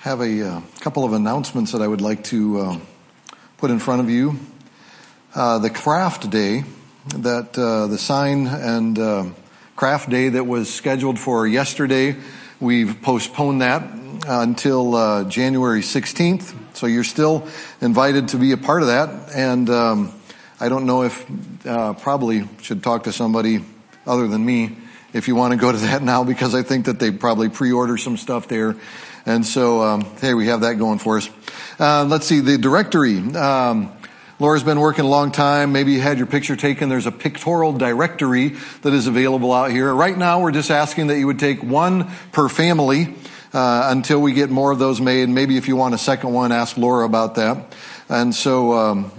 have a couple of announcements that I would like to put in front of you. The craft day, that the sign and craft day that was scheduled for yesterday, we've postponed that until January 16th. So you're still invited to be a part of that. And I don't know if probably should talk to somebody other than me if you want to go to that now, because I think that they probably pre-order some stuff there. And so, hey, we have that going for us. Let's see, the directory. Laura's been working a long time. Maybe you had your picture taken. There's a pictorial directory that is available out here. Right now, we're just asking that you would take one per family until we get more of those made. Maybe if you want a second one, ask Laura about that. And so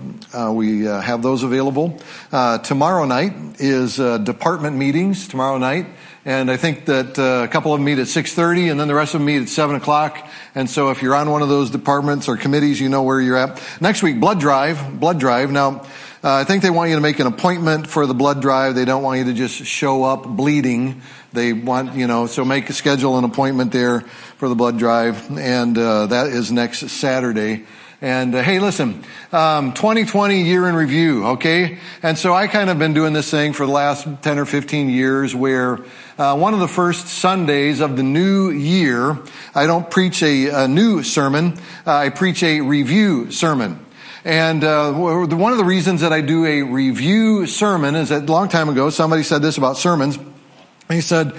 we have those available. Tomorrow night is department meetings tomorrow night. And I think that a couple of them meet at 6:30 and then the rest of them meet at 7 o'clock. And so if you're on one of those departments or committees, you know where you're at. Next week, blood drive. Now, I think they want you to make an appointment for the blood drive. They don't want you to just show up bleeding. They want, so schedule an appointment there for the blood drive. And that is next Saturday. And hey, listen, 2020 year in review, okay? And so I kind of been doing this thing for the last 10 or 15 years where one of the first Sundays of the new year, I don't preach a new sermon, I preach a review sermon. And one of the reasons that I do a review sermon is that a long time ago, somebody said this about sermons. He said,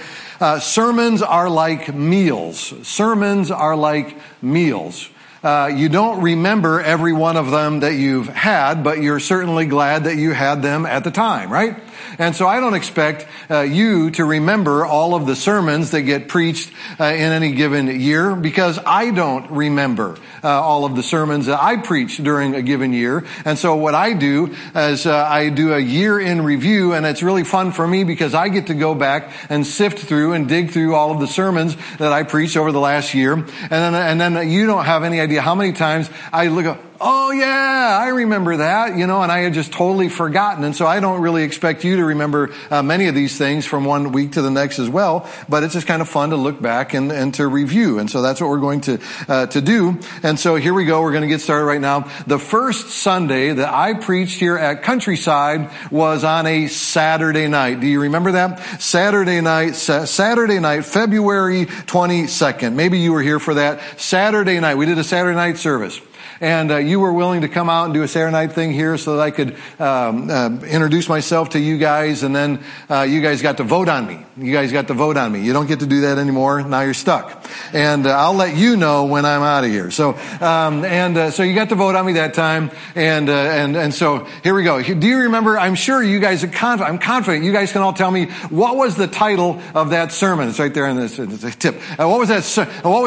sermons are like meals. Sermons are like meals. You don't remember every one of them that you've had, but you're certainly glad that you had them at the time, right? And so I don't expect you to remember all of the sermons that get preached in any given year, because I don't remember all of the sermons that I preach during a given year. And so what I do is I do a year in review, and it's really fun for me because I get to go back and sift through and dig through all of the sermons that I preached over the last year. And then you don't have any idea how many times I look up, oh yeah, I remember that, and I had just totally forgotten. And so I don't really expect you to remember many of these things from one week to the next as well, but it's just kind of fun to look back and to review. And so that's what we're going to do. And so here we go. We're going to get started right now. The first Sunday that I preached here at Countryside was on a Saturday night. Do you remember that? Saturday night, February 22nd. Maybe you were here for that. Saturday night. We did a Saturday night service. And you were willing to come out and do a Saturday night thing here so that I could introduce myself to you guys, and then you guys got to vote on me. You don't get to do that anymore. Now you're stuck. And I'll let you know when I'm out of here. So so you got to vote on me that time, and so here we go. Do you remember? I'm sure you guys are confident. I'm confident you guys can all tell me what was the title of that sermon. It's right there in this tip. What was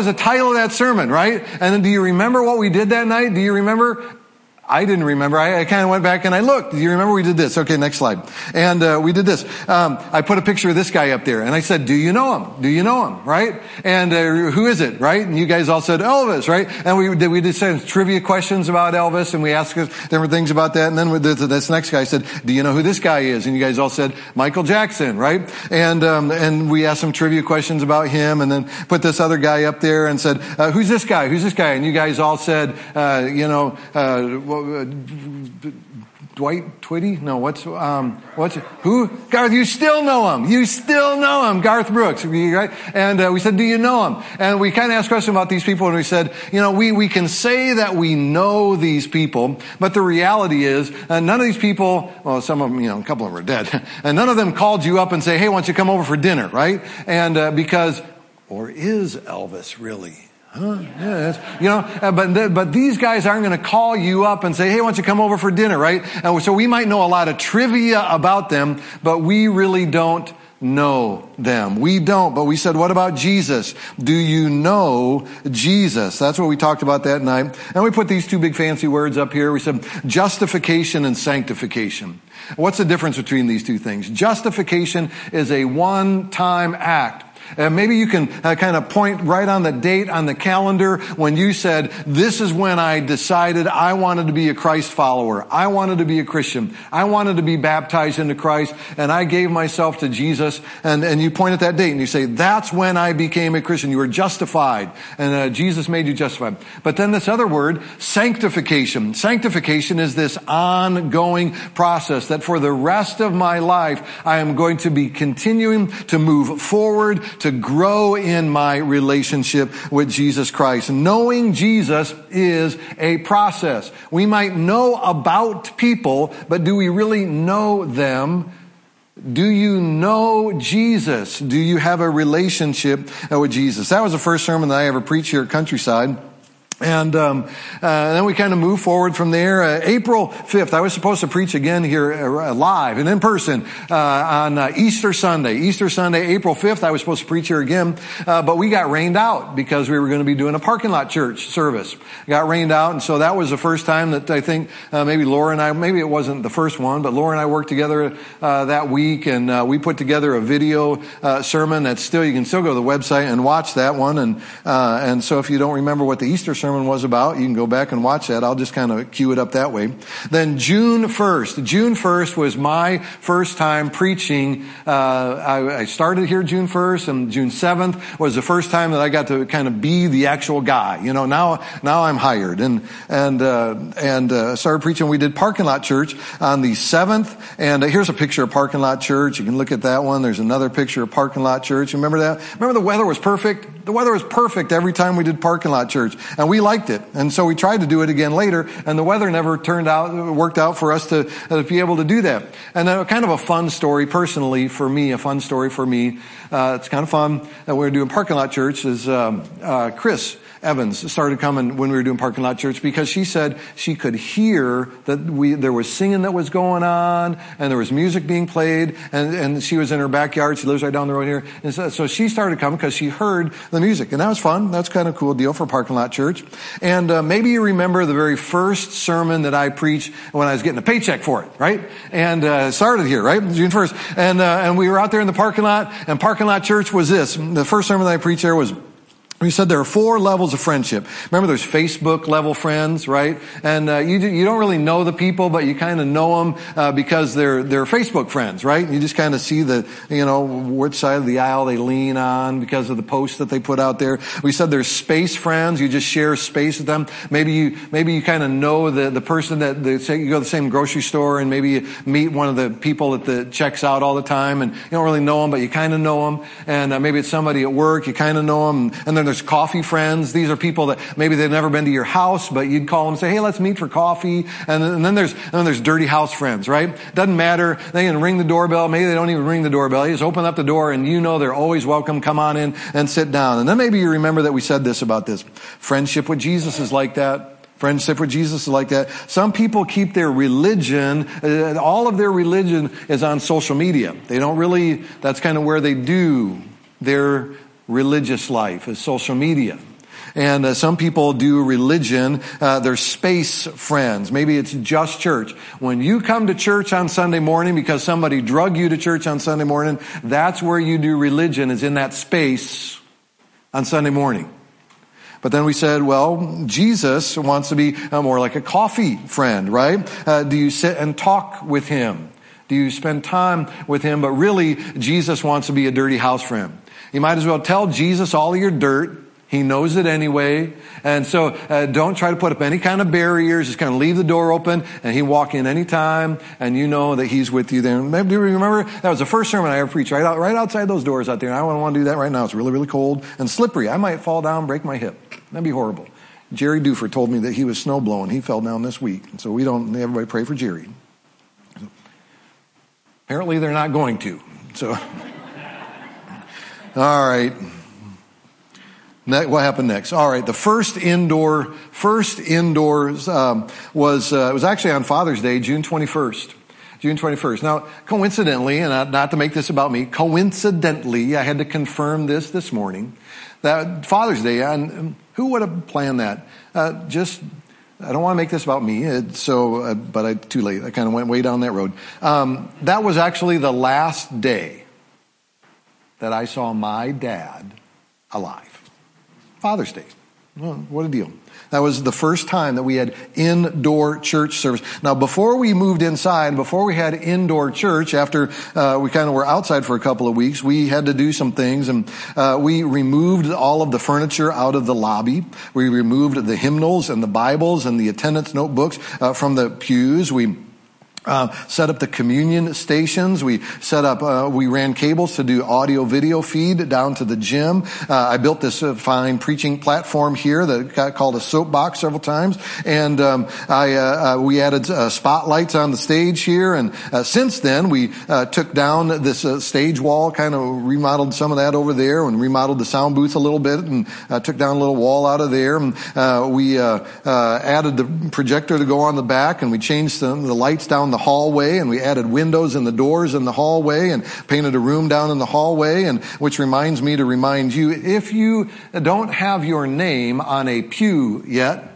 the title of that sermon? Right? And then do you remember what we did that night? Do you remember? I didn't remember. I kind of went back and I looked. Do you remember we did this? Okay, next slide. And we did this. I put a picture of this guy up there, and I said, do you know him? Right? And who is it? Right? And you guys all said Elvis, right? And we did some trivia questions about Elvis, and we asked different things about that. And then with this next guy, I said, do you know who this guy is? And you guys all said Michael Jackson, right? And we asked some trivia questions about him, and then put this other guy up there and said, who's this guy? And you guys all said, Dwight Twitty? No, who? Garth, you still know him, Garth Brooks, right? And we said, do you know him? And we kind of asked questions about these people, and we said, we can say that we know these people, but the reality is, none of these people, well, some of them, a couple of them are dead, and none of them called you up and say, hey, why don't you come over for dinner, right? And or is Elvis really? Huh? Yeah, but these guys aren't going to call you up and say, hey, why don't you come over for dinner, right? And so we might know a lot of trivia about them, but we really don't know them. But we said, what about Jesus? Do you know Jesus? That's what we talked about that night. And we put these two big fancy words up here. We said justification and sanctification. What's the difference between these two things? Justification is a one-time act. And maybe you can kind of point right on the date on the calendar when you said, this is when I decided I wanted to be a Christ follower. I wanted to be a Christian. I wanted to be baptized into Christ, and I gave myself to Jesus. And you point at that date and you say, that's when I became a Christian. You were justified, and Jesus made you justified. But then this other word, sanctification. Sanctification is this ongoing process that for the rest of my life, I am going to be continuing to move forward, to grow in my relationship with Jesus Christ. Knowing Jesus is a process. We might know about people, but do we really know them? Do you know Jesus? Do you have a relationship with Jesus? That was the first sermon that I ever preached here at Countryside. And then we kind of move forward from there. April 5th, I was supposed to preach again here live and in person on Easter Sunday. Easter Sunday, April 5th, I was supposed to preach here again, but we got rained out because we were going to be doing a parking lot church service. Got rained out, and so that was the first time that I think maybe Laura and I, maybe it wasn't the first one, but Laura and I worked together that week, and we put together a video sermon that's still, you can still go to the website and watch that one. And so if you don't remember what the Easter sermon was about, you can go back and watch that. I'll just kind of cue it up that way. Then June 1st. June 1st was my first time preaching. I started here June 1st, and June 7th was the first time that I got to kind of be the actual guy. You know, now I'm hired, and started preaching. We did parking lot church on the 7th, and here's a picture of parking lot church. You can look at that one. There's another picture of parking lot church. Remember that? Remember the weather was perfect? The weather was perfect every time we did parking lot church, and we liked it. And so we tried to do it again later, and the weather never worked out for us to be able to do that. And then kind of a fun story personally for me, it's kind of fun that we were doing parking lot church is Chris Evans started coming when we were doing parking lot church because she said she could hear that there was singing that was going on and there was music being played, and she was in her backyard. She lives right down the road here. And so she started coming because she heard the music, and that was fun. That's kind of a cool deal for parking lot church. And maybe you remember the very first sermon that I preached when I was getting a paycheck for it, right? And started here, right? June 1st. And we were out there in the parking lot, and parking lot church was this. The first sermon that I preached there was, we said there are four levels of friendship. Remember, there's Facebook level friends, right? And you don't really know the people, but you kind of know them because they're Facebook friends, right? You just kind of see which side of the aisle they lean on because of the posts that they put out there. We said there's space friends. You just share space with them. Maybe you kind of know the person that they say you go to the same grocery store, and maybe you meet one of the people at the checks out all the time, and you don't really know them, but you kind of know them. And maybe it's somebody at work. You kind of know them, and then there's coffee friends. These are people that maybe they've never been to your house, but you'd call them and say, hey, let's meet for coffee. And then there's dirty house friends, right? Doesn't matter. They can ring the doorbell. Maybe they don't even ring the doorbell. You just open up the door, and you know they're always welcome. Come on in and sit down. And then maybe you remember that we said this about this. Friendship with Jesus is like that. Friendship with Jesus is like that. Some people keep their religion, all of their religion is on social media. They don't really, that's kind of where they do their religious life is social media. And some people do religion, they're space friends. Maybe it's just church. When you come to church on Sunday morning because somebody drug you to church on Sunday morning, that's where you do religion, is in that space on Sunday morning. But then we said, well, Jesus wants to be more like a coffee friend, right? Do you sit and talk with him? Do you spend time with him? But really, Jesus wants to be a dirty house friend. You might as well tell Jesus all of your dirt. He knows it anyway. And so don't try to put up any kind of barriers. Just kind of leave the door open, and he walk in anytime, and you know that he's with you there. Do you remember? That was the first sermon I ever preached, right outside those doors out there. And I don't want to do that right now. It's really, really cold and slippery. I might fall down, break my hip. That'd be horrible. Jerry Doofer told me that he was snow blowing. He fell down this week. And so everybody pray for Jerry. Apparently they're not going to. So... all right. What happened next? All right. The first indoor was it was actually on Father's Day, June 21st. Now, coincidentally, and not to make this about me, coincidentally, I had to confirm this morning that Father's Day. And who would have planned that? I don't want to make this about me, but too late. I kind of went way down that road. That was actually the last day that I saw my dad alive. Father's Day. Well, what a deal. That was the first time that we had indoor church service. Now, before we moved inside, before we had indoor church, after we kind of were outside for a couple of weeks, we had to do some things, and we removed all of the furniture out of the lobby. We removed the hymnals and the Bibles and the attendance notebooks from the pews. We set up the communion stations. We set up, we ran cables to do audio video feed down to the gym. I built this fine preaching platform here that got called a soapbox several times. And, we added, spotlights on the stage here. And, since then, we, took down this, stage wall, kind of remodeled some of that over there and remodeled the sound booth a little bit and, took down a little wall out of there. And, we added the projector to go on the back, and we changed the lights down the hallway, and we added windows and the doors in the hallway and painted a room down in the hallway. And which reminds me to remind you, if you don't have your name on a pew yet,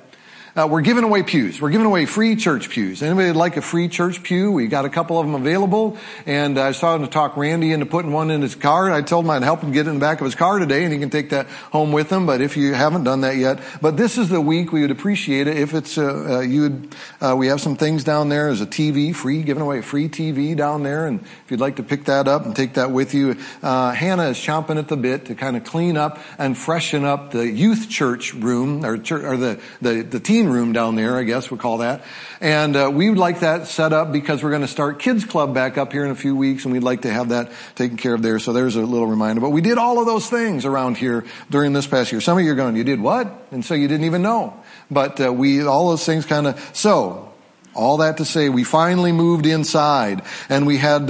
we're giving away pews. We're giving away free church pews. Anybody would like a free church pew? We got a couple of them available, and I started to talk Randy into putting one in his car. I told him I'd help him get it in the back of his car today, and he can take that home with him. But if you haven't done that yet, but this is the week we would appreciate it if it's we have some things down there. There's a TV free, giving away a free TV down there, and if you'd like to pick that up and take that with you, Hannah is chomping at the bit to kind of clean up and freshen up the youth church room or the teen room down there, I guess we'll call that. And we would like that set up because we're going to start Kids Club back up here in a few weeks, and we'd like to have that taken care of there. So there's a little reminder. But we did all of those things around here during this past year. Some of you are going, you did what? And so you didn't even know. But all those things kind of, so all that to say, we finally moved inside, and we had,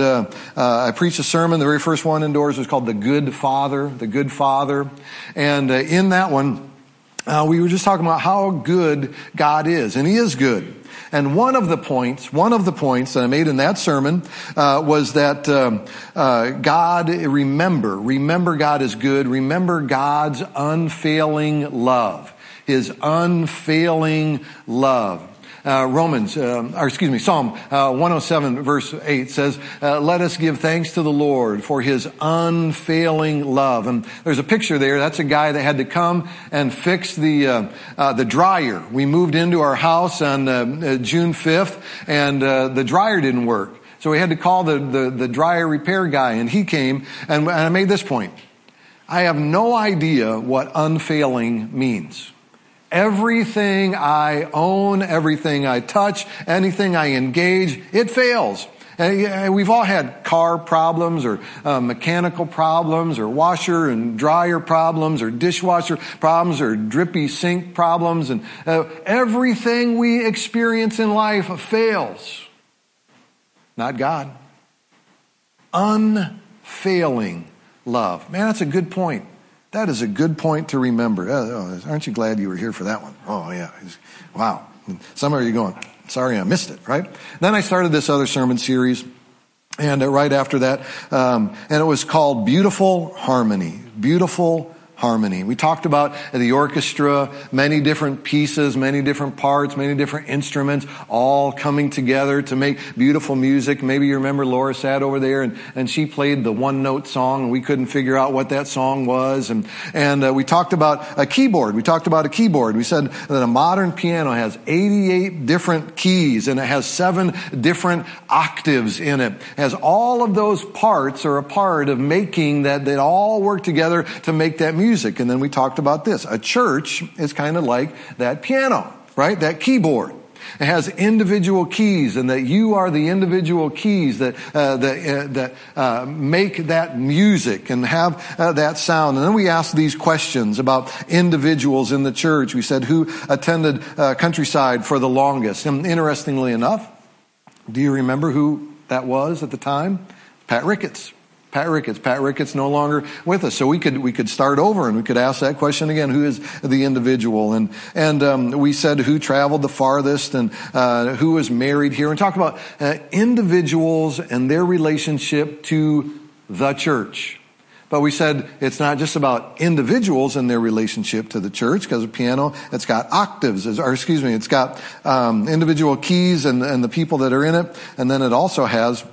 I preached a sermon. The very first one indoors was called The Good Father. And in that one, we were just talking about how good God is, and He is good. And one of the points that I made in that sermon was that God, remember God is good. Remember God's unfailing love, His unfailing love. Psalm 107 verse 8 says, let us give thanks to the Lord for His unfailing love. And there's a picture there. That's a guy that had to come and fix the dryer. We moved into our house on June 5th, and the dryer didn't work. So we had to call the dryer repair guy, and he came, and I made this point. I have no idea what unfailing means. Everything I own, everything I touch, anything I engage, it fails. And we've all had car problems or mechanical problems or washer and dryer problems or dishwasher problems or drippy sink problems. And everything we experience in life fails. Not God. Unfailing love. Man, that's a good point. That is a good point to remember. Aren't you glad you were here for that one? Oh, yeah. Wow. Somewhere you're going, sorry, I missed it, right? Then I started this other sermon series, and right after that, and it was called Beautiful Harmony. We talked about the orchestra, many different pieces, many different parts, many different instruments, all coming together to make beautiful music. Maybe you remember Laura sat over there and she played the one-note song, and we couldn't figure out what that song was. And we talked about a keyboard. We said that a modern piano has 88 different keys, and it has 7 different octaves in it. It has all of those parts are a part of making that they all work together to make that music. And then we talked about this. A church is kind of like that piano, right? That keyboard. It has individual keys, and that you are the individual keys that make that music and have that sound. And then we asked these questions about individuals in the church. We said, who attended Countryside for the longest? And interestingly enough, do you remember who that was at the time? Pat Ricketts. Pat Ricketts no longer with us. So we could start over, and we could ask that question again. Who is the individual? And we said who traveled the farthest, and who was married here, and talk about individuals and their relationship to the church. But we said it's not just about individuals and their relationship to the church, because a piano, it's got it's got individual keys and the people that are in it, and then it also has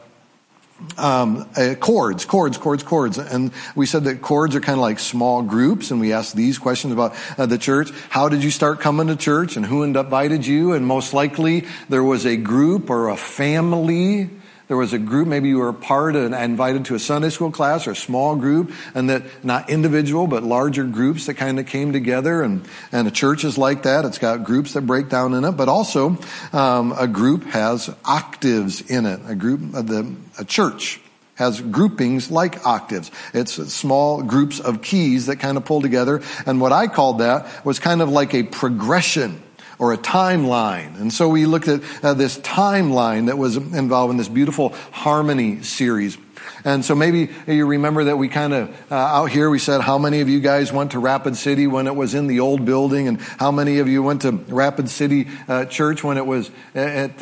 Chords. And we said that chords are kind of like small groups, and we asked these questions about the church. How did you start coming to church, and who invited you? And most likely there was a group or a family. There was a group, maybe you were a part and invited to a Sunday school class or a small group, and that not individual, but larger groups that kind of came together. And a church is like that. It's got groups that break down in it, but also a group has octaves in it. A church has groupings like octaves. It's small groups of keys that kind of pull together. And what I called that was kind of like a progression or a timeline. And so we looked at this timeline that was involved in this beautiful harmony series. And so maybe you remember that we kind of, out here, we said how many of you guys went to Rapid City when it was in the old building, and how many of you went to Rapid City Church when it was at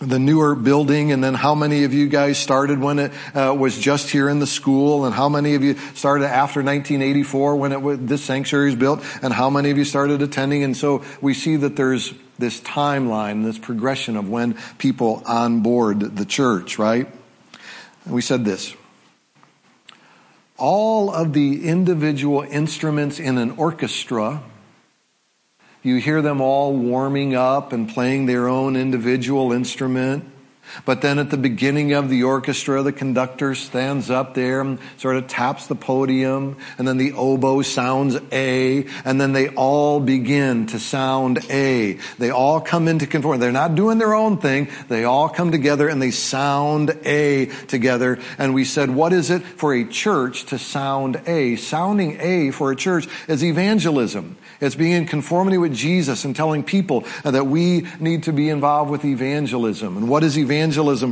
the newer building, and then how many of you guys started when it was just here in the school, and how many of you started after 1984 when this sanctuary was built, and how many of you started attending. And so we see that there's this timeline, this progression of when people onboard the church, right? And we said this: all of the individual instruments in an orchestra, you hear them all warming up and playing their own individual instrument. But then at the beginning of the orchestra, the conductor stands up there and sort of taps the podium, and then the oboe sounds A, and then they all begin to sound A. They all come into conformity. They're not doing their own thing. They all come together and they sound A together. And we said, what is it for a church to sound A? Sounding A for a church is evangelism. It's being in conformity with Jesus and telling people that we need to be involved with evangelism. And what is evangelism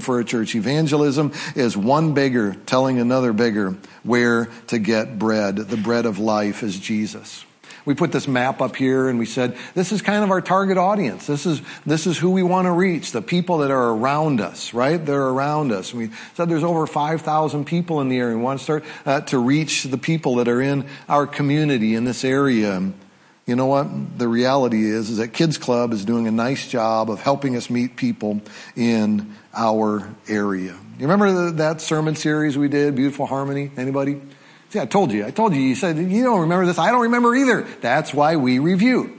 for a church? Evangelism is one beggar telling another beggar where to get bread. The bread of life is Jesus. We put this map up here, and we said, this is kind of our target audience. This is who we want to reach, the people that are around us, right? They're around us. And we said there's over 5,000 people in the area. We want to start to reach the people that are in our community in this area. You know what? The reality is that Kids Club is doing a nice job of helping us meet people in our area. You remember that sermon series we did, Beautiful Harmony? Anybody? See, I told you. You said, you don't remember this. I don't remember either. That's why we review.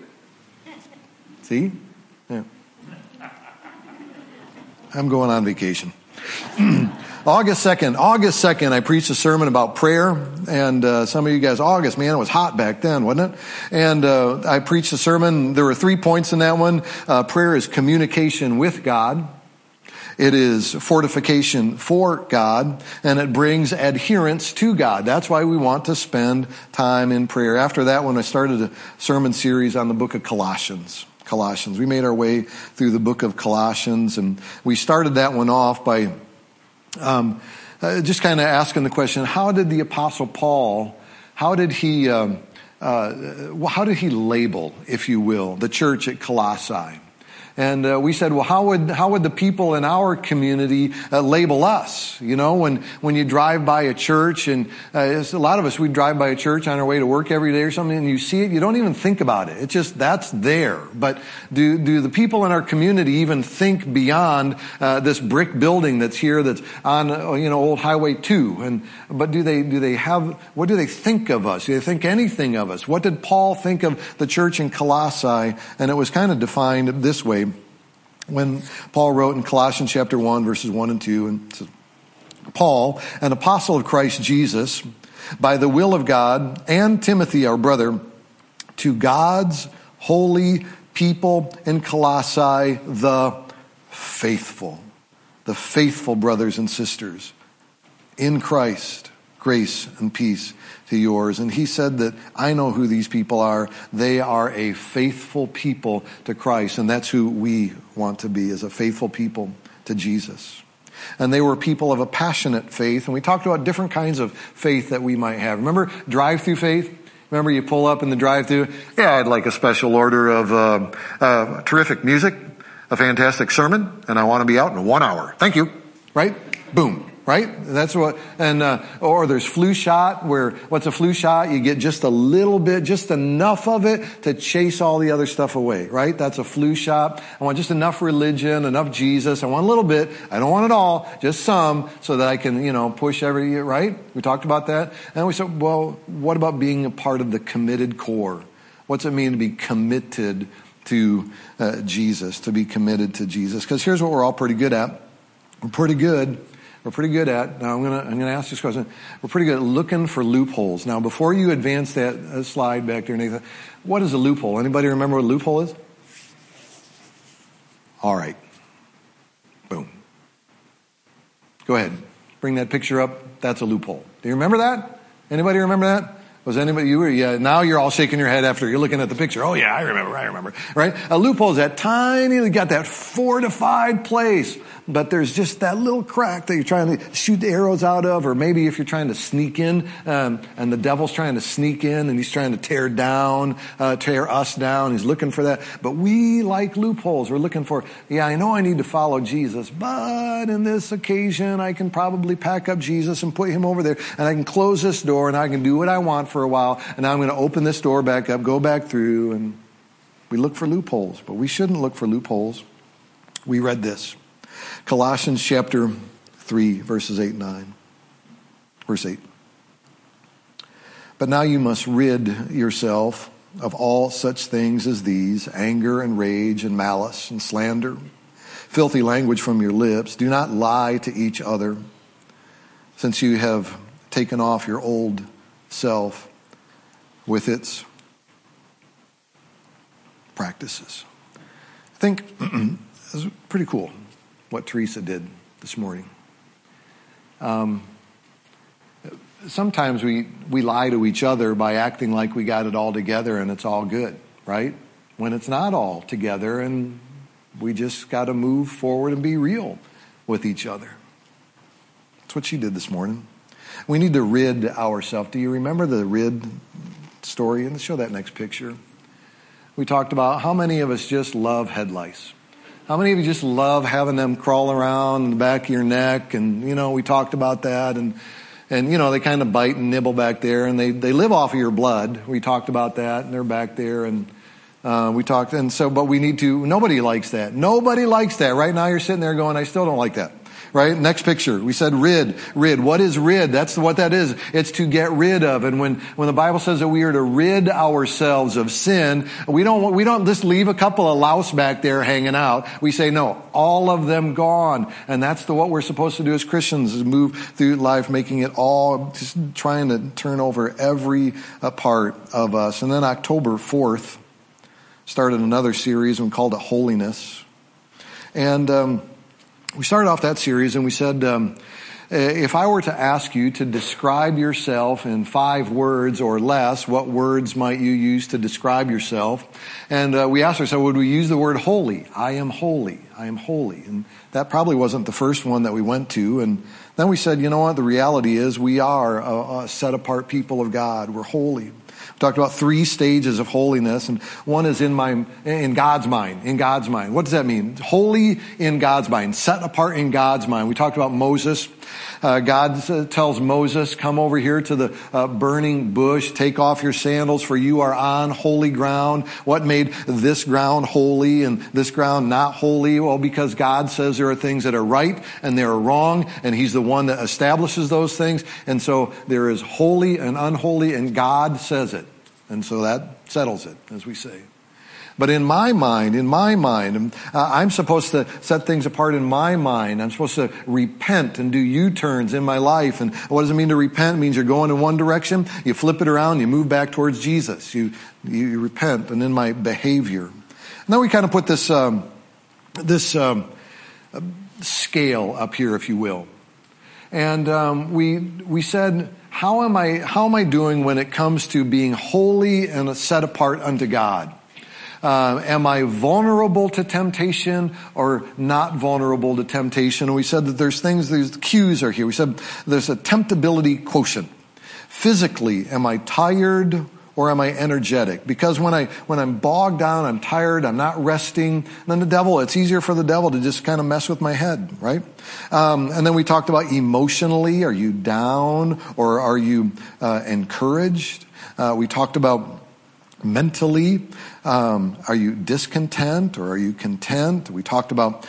See? Yeah. I'm going on vacation. August 2nd, I preached a sermon about prayer, and some of you guys, August, man, it was hot back then, wasn't it? And I preached a sermon. There were 3 points in that one. Prayer is communication with God. It is fortification for God, and it brings adherence to God. That's why we want to spend time in prayer. After that one, I started a sermon series on the book of Colossians. We made our way through the book of Colossians, and we started that one off by just kind of asking the question, how did the Apostle Paul, how did he label, if you will, the church at Colossae? And we said, well, how would the people in our community label us? You know, when you drive by a church, and a lot of us, we drive by a church on our way to work every day or something, and you see it, you don't even think about it. It's just, that's there. But do the people in our community even think beyond this brick building that's here, that's on old Highway 2? And but what do they think of us? Do they think anything of us? What did Paul think of the church in Colossae? And it was kind of defined this way when Paul wrote in Colossians chapter 1, verses 1 and 2, and says, Paul, an apostle of Christ Jesus, by the will of God, and Timothy, our brother, to God's holy people in Colossae, the faithful brothers and sisters in Christ, grace and peace to yours. And he said that I know who these people are. They are a faithful people to Christ. And that's who we want to be, as a faithful people to Jesus. And they were people of a passionate faith. And we talked about different kinds of faith that we might have. Remember drive-through faith? Remember you pull up in the drive-through? Yeah, I'd like a special order of terrific music, a fantastic sermon, and I want to be out in 1 hour. Thank you. Right? Boom. Right? That's what, or there's flu shot where, what's a flu shot? You get just a little bit, just enough of it to chase all the other stuff away, right? That's a flu shot. I want just enough religion, enough Jesus. I want a little bit. I don't want it all, just some, so that I can, push every, right? We talked about that. And we said, well, what about being a part of the committed core? What's it mean to be committed to Jesus, to be committed to Jesus? Because here's what we're all pretty good at. We're pretty good at, now I'm gonna ask this question. We're pretty good at looking for loopholes. Now, before you advance that slide back there, Nathan, what is a loophole? Anybody remember what a loophole is? All right. Boom. Go ahead. Bring that picture up. That's a loophole. Do you remember that? Anybody remember that? Was anybody, yeah, now you're all shaking your head after you're looking at the picture. Oh yeah, I remember, right? A loophole is that tiny, you got that fortified place, but there's just that little crack that you're trying to shoot the arrows out of, or maybe if you're trying to sneak in, and the devil's trying to sneak in and he's trying to tear us down. He's looking for that. But we like loopholes. We're looking for, yeah, I know I need to follow Jesus, but in this occasion, I can probably pack up Jesus and put him over there, and I can close this door and I can do what I want for a while, and now I'm going to open this door back up, go back through, and we look for loopholes. But we shouldn't look for loopholes. We read this. Colossians chapter 3, verses 8 and 9. Verse 8. But now you must rid yourself of all such things as these, anger and rage and malice and slander, filthy language from your lips. Do not lie to each other, since you have taken off your old self with its practices. I think it was pretty cool what Teresa did this morning. Sometimes we lie to each other by acting like we got it all together and it's all good, right? When it's not all together, and we just got to move forward and be real with each other. That's what she did this morning. We need to rid ourselves. Do you remember the rid story? And show that next picture. We talked about how many of us just love head lice. How many of you just love having them crawl around in the back of your neck? And, we talked about that. And they kind of bite and nibble back there. And they live off of your blood. We talked about that. And they're back there. And we talked. And so, but we need to, nobody likes that. Nobody likes that. Right now you're sitting there going, I still don't like that. Right? Next picture. We said rid. What is rid? That's what that is. It's to get rid of. And when the Bible says that we are to rid ourselves of sin, we don't just leave a couple of louse back there hanging out. We say, no, all of them gone. And that's what we're supposed to do as Christians, is move through life, making it all, just trying to turn over every part of us. And then October 4th, started another series and called it Holiness. And, we started off that series and we said, if I were to ask you to describe yourself in 5 words or less, what words might you use to describe yourself? And we asked ourselves, would we use the word holy? I am holy. I am holy. And that probably wasn't the first one that we went to. And then we said, what? The reality is we are a set apart people of God. We're holy. We talked about 3 stages of holiness, and one is in God's mind. In God's mind, what does that mean? Holy in God's mind, set apart in God's mind. We talked about Moses. God tells Moses, "Come over here to the burning bush. Take off your sandals, for you are on holy ground." What made this ground holy and this ground not holy? Well, because God says there are things that are right and there are wrong, and He's the one that establishes those things. And so there is holy and unholy, and God says it. And so that settles it, as we say. But in my mind, I'm supposed to set things apart in my mind. I'm supposed to repent and do U-turns in my life. And what does it mean to repent? It means you're going in one direction, you flip it around, you move back towards Jesus. You repent, and in my behavior. And then we kind of put this scale up here, if you will. And we said, how am I doing when it comes to being holy and set apart unto God? Am I vulnerable to temptation or not vulnerable to temptation? And we said that these cues are here. We said there's a temptability quotient. Physically, am I tired or am I energetic? Because when I'm bogged down, I'm tired, I'm not resting, then the devil, it's easier for the devil to just kind of mess with my head, right? And then we talked about emotionally, are you down or are you encouraged? We talked about mentally, are you discontent or are you content? We talked about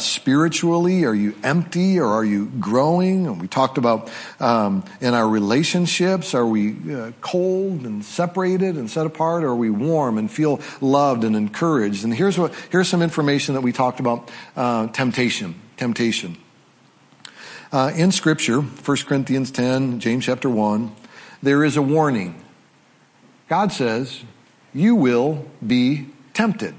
spiritually, are you empty or are you growing? And we talked about in our relationships, are we cold and separated and set apart, or are we warm and feel loved and encouraged? And here's some information that we talked about temptation. In Scripture, 1 Corinthians 10, James chapter 1, there is a warning. God says, you will be tempted.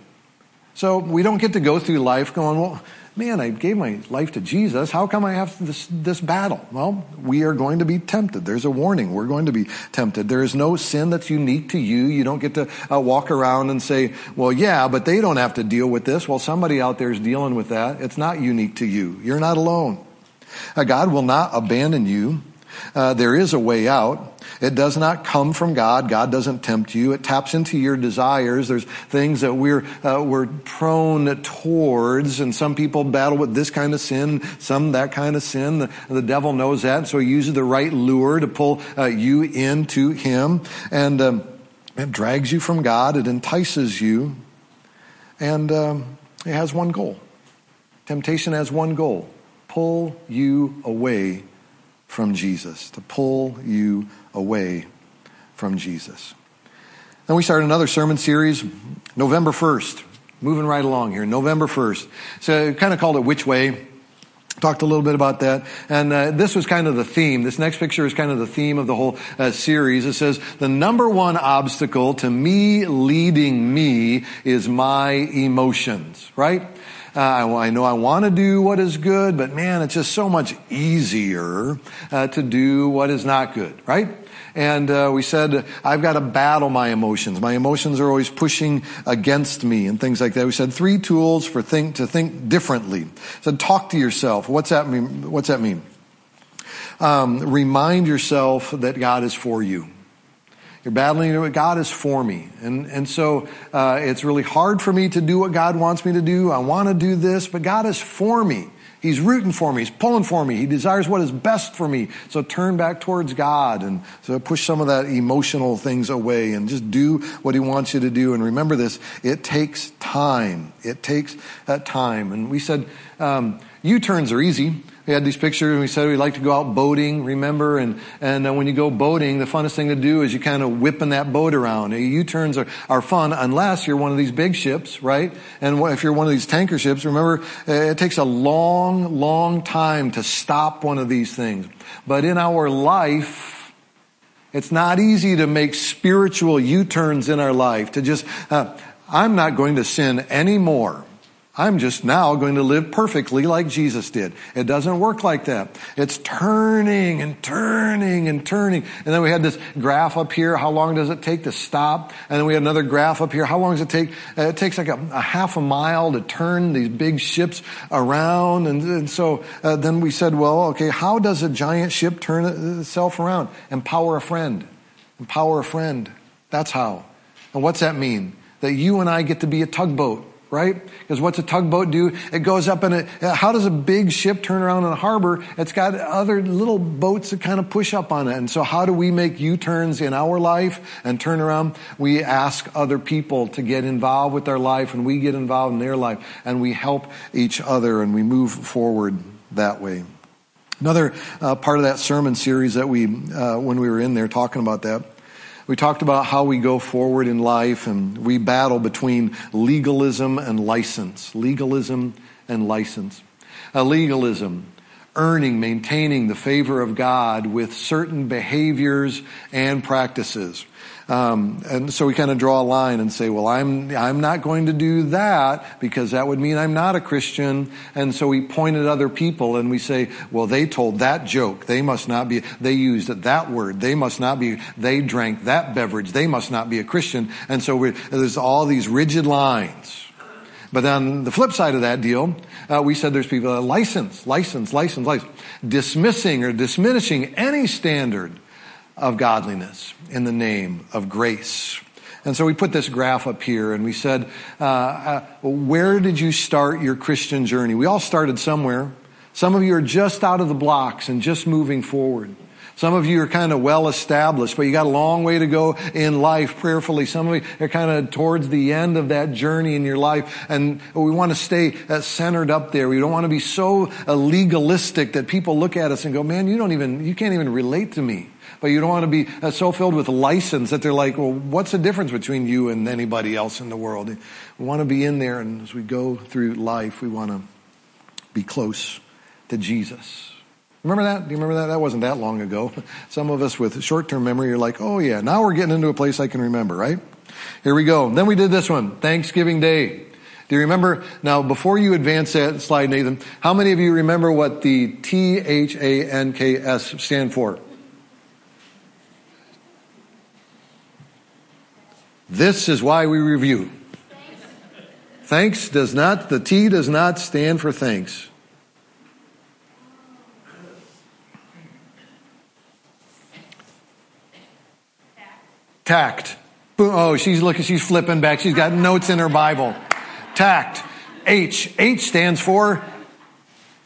So we don't get to go through life going, well, man, I gave my life to Jesus. How come I have this battle? Well, we are going to be tempted. There's a warning. We're going to be tempted. There is no sin that's unique to you. You don't get to walk around and say, well, yeah, but they don't have to deal with this. Well, somebody out there is dealing with that. It's not unique to you. You're not alone. God will not abandon you. There is a way out. It does not come from God. God doesn't tempt you. It taps into your desires. There's things that we're prone towards, and some people battle with this kind of sin, some that kind of sin. The devil knows that, so he uses the right lure to pull you into him, and it drags you from God. It entices you, and it has one goal. Temptation has one goal: pull you away from Jesus, to pull you away from Jesus. Then we start another sermon series, November 1st, moving right along here, November 1st. So I kind of called it Which Way. Talked a little bit about that. And this was kind of the theme. This next picture is kind of the theme of the whole series. It says, the number one obstacle to me leading me is my emotions, right? I know I want to do what is good, but man, it's just so much easier to do what is not good, right? And we said, I've got to battle my emotions. My emotions are always pushing against me and things like that. We said 3 tools for to think differently. Said talk to yourself. What's that mean? Remind yourself that God is for you. You're battling what God is for me. And so it's really hard for me to do what God wants me to do. I want to do this, but God is for me. He's rooting for me. He's pulling for me. He desires what is best for me. So turn back towards God and so push some of that emotional things away and just do what he wants you to do. And remember this, it takes time. It takes time. And we said U-turns are easy. We had these pictures and we said we'd like to go out boating, remember? And when you go boating, the funnest thing to do is you kind of whipping that boat around. U-turns are fun unless you're one of these big ships, right? And if you're one of these tanker ships, remember, it takes a long, long time to stop one of these things. But in our life, it's not easy to make spiritual U-turns in our life, to just, I'm not going to sin anymore. I'm just now going to live perfectly like Jesus did. It doesn't work like that. It's turning and turning and turning. And then we had this graph up here. How long does it take to stop? And then we had another graph up here. How long does it take? It takes like a half a mile to turn these big ships around. And so then we said, well, okay, how does a giant ship turn itself around? Empower a friend. Empower a friend. That's how. And what's that mean? That you and I get to be a tugboat. Right? Because what's a tugboat do? It goes up and how does a big ship turn around in a harbor? It's got other little boats that kind of push up on it. And so how do we make U-turns in our life and turn around? We ask other people to get involved with our life, and we get involved in their life, and we help each other, and we move forward that way. Another part of that sermon series that we, when we were in there talking about that, we talked about how we go forward in life, and we battle between legalism and license. Legalism and license. Legalism, earning, maintaining the favor of God with certain behaviors and practices. And so we kind of draw a line and say, well, I'm not going to do that because that would mean I'm not a Christian. And so we point at other people and we say, well, they told that joke. They must not be, they used that word. They must not be, they drank that beverage. They must not be a Christian. And so there's all these rigid lines. But then the flip side of that deal, we said there's people that license, dismissing or diminishing any standard of godliness in the name of grace. And so we put this graph up here and we said, where did you start your Christian journey? We all started somewhere. Some of you are just out of the blocks and just moving forward. Some of you are kind of well established, but you got a long way to go in life prayerfully. Some of you are kind of towards the end of that journey in your life, and we want to stay centered up there. We don't want to be so legalistic that people look at us and go, man, you can't even relate to me. But you don't want to be so filled with license that they're like, well, what's the difference between you and anybody else in the world? We want to be in there, and as we go through life, we want to be close to Jesus. Remember that? Do you remember that? That wasn't that long ago. Some of us with short-term memory are like, oh yeah, now we're getting into a place I can remember, right? Here we go. Then we did this one, Thanksgiving Day. Do you remember? Now, before you advance that slide, Nathan, how many of you remember what the THANKS stand for? This is why we review. Thanks does not, the T does not stand for thanks. Tact. Oh, she's looking, she's flipping back. She's got notes in her Bible. Tact. H. H stands for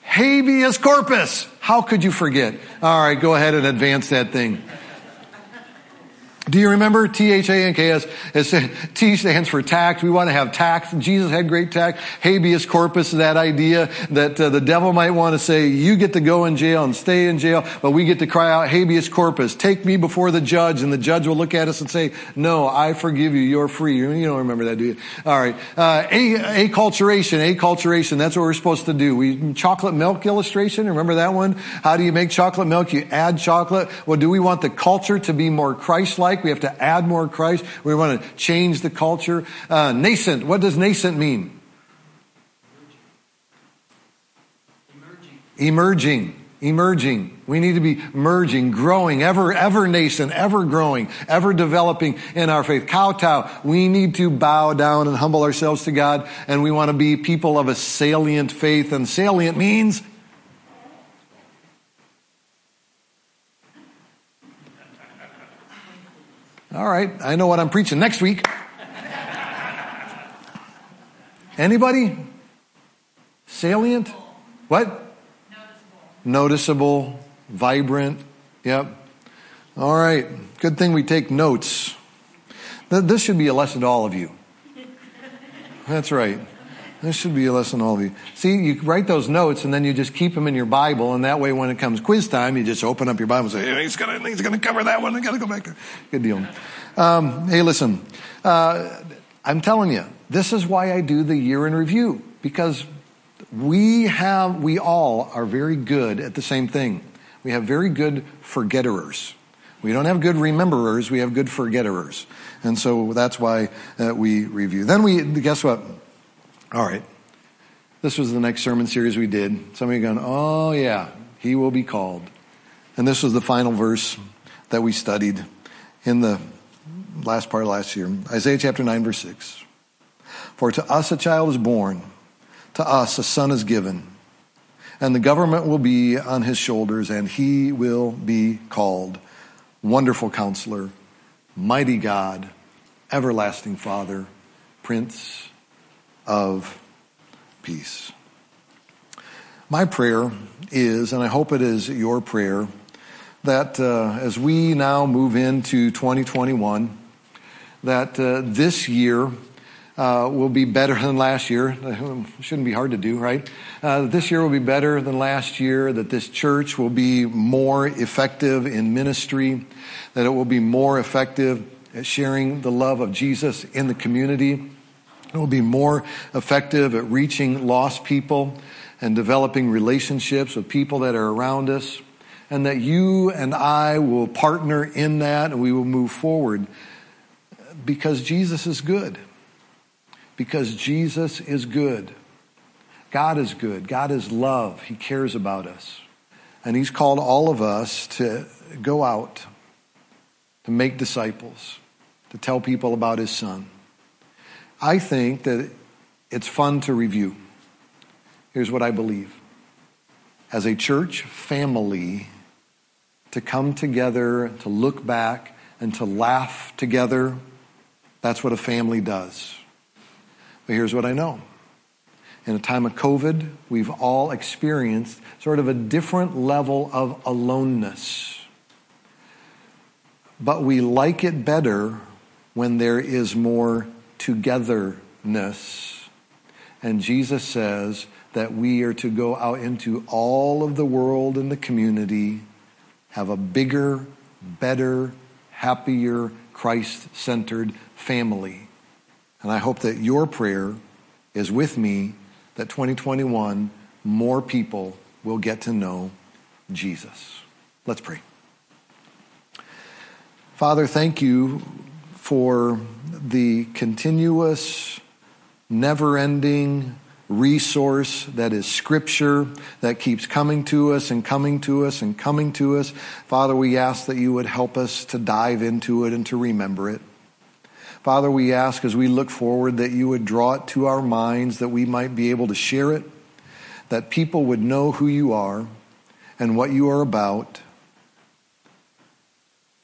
habeas corpus. How could you forget? All right, go ahead and advance that thing. Do you remember THANKS? T stands for tact. We want to have tact. Jesus had great tact. Habeas corpus, that idea that the devil might want to say, you get to go in jail and stay in jail, but we get to cry out, habeas corpus. Take me before the judge, and the judge will look at us and say, no, I forgive you. You're free. You don't remember that, do you? All right. Acculturation. That's what we're supposed to do. Chocolate milk illustration. Remember that one? How do you make chocolate milk? You add chocolate. Well, do we want the culture to be more Christ-like? We have to add more Christ. We want to change the culture. Nascent. What does nascent mean? Emerging. We need to be merging, growing, ever nascent, ever growing, ever developing in our faith. Kowtow. We need to bow down and humble ourselves to God, and we want to be people of a salient faith. And salient means all right, I know what I'm preaching next week. Anybody? Salient? What? Noticeable, vibrant. Yep. All right, good thing we take notes. This should be a lesson to all of you. That's right. This should be a lesson to all of you. See, you write those notes and then you just keep them in your Bible, and that way when it comes quiz time, you just open up your Bible and say, hey, he's gonna cover that one. I gotta go back there. Good deal. Hey, listen. I'm telling you, this is why I do the year in review, because we all are very good at the same thing. We have very good forgetterers. We don't have good rememberers. We have good forgetterers, and so that's why we review. Then guess what? All right, this was the next sermon series we did. Some of you are going, oh yeah, he will be called. And this was the final verse that we studied in the last part of last year. Isaiah chapter 9, verse 6. For to us a child is born, to us a son is given, and the government will be on his shoulders, and he will be called Wonderful Counselor, Mighty God, Everlasting Father, Prince of Peace. My prayer is, and I hope it is your prayer, that as we now move into 2021, that this year will be better than last year. It shouldn't be hard to do, right? This year will be better than last year, that this church will be more effective in ministry, that it will be more effective at sharing the love of Jesus in the community. It will be more effective at reaching lost people and developing relationships with people that are around us, and that you and I will partner in that, and we will move forward because Jesus is good. Because Jesus is good. God is good. God is love. He cares about us. And he's called all of us to go out, to make disciples, to tell people about his son. I think that it's fun to review. Here's what I believe. As a church family, to come together, to look back, and to laugh together. That's what a family does. But here's what I know. In a time of COVID, we've all experienced sort of a different level of aloneness. But we like it better when there is more togetherness. And Jesus says that we are to go out into all of the world and the community, have a bigger, better, happier, Christ-centered family. And I hope that your prayer is with me that 2021, more people will get to know Jesus. Let's pray. Father, thank you for the continuous, never-ending resource that is Scripture that keeps coming to us and coming to us and coming to us. Father, we ask that you would help us to dive into it and to remember it. Father, we ask as we look forward that you would draw it to our minds, that we might be able to share it, that people would know who you are and what you are about,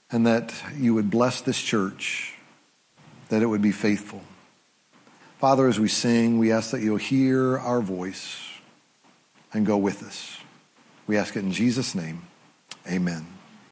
and that you would bless this church, that it would be faithful. Father, as we sing, we ask that you'll hear our voice and go with us. We ask it in Jesus' name. Amen.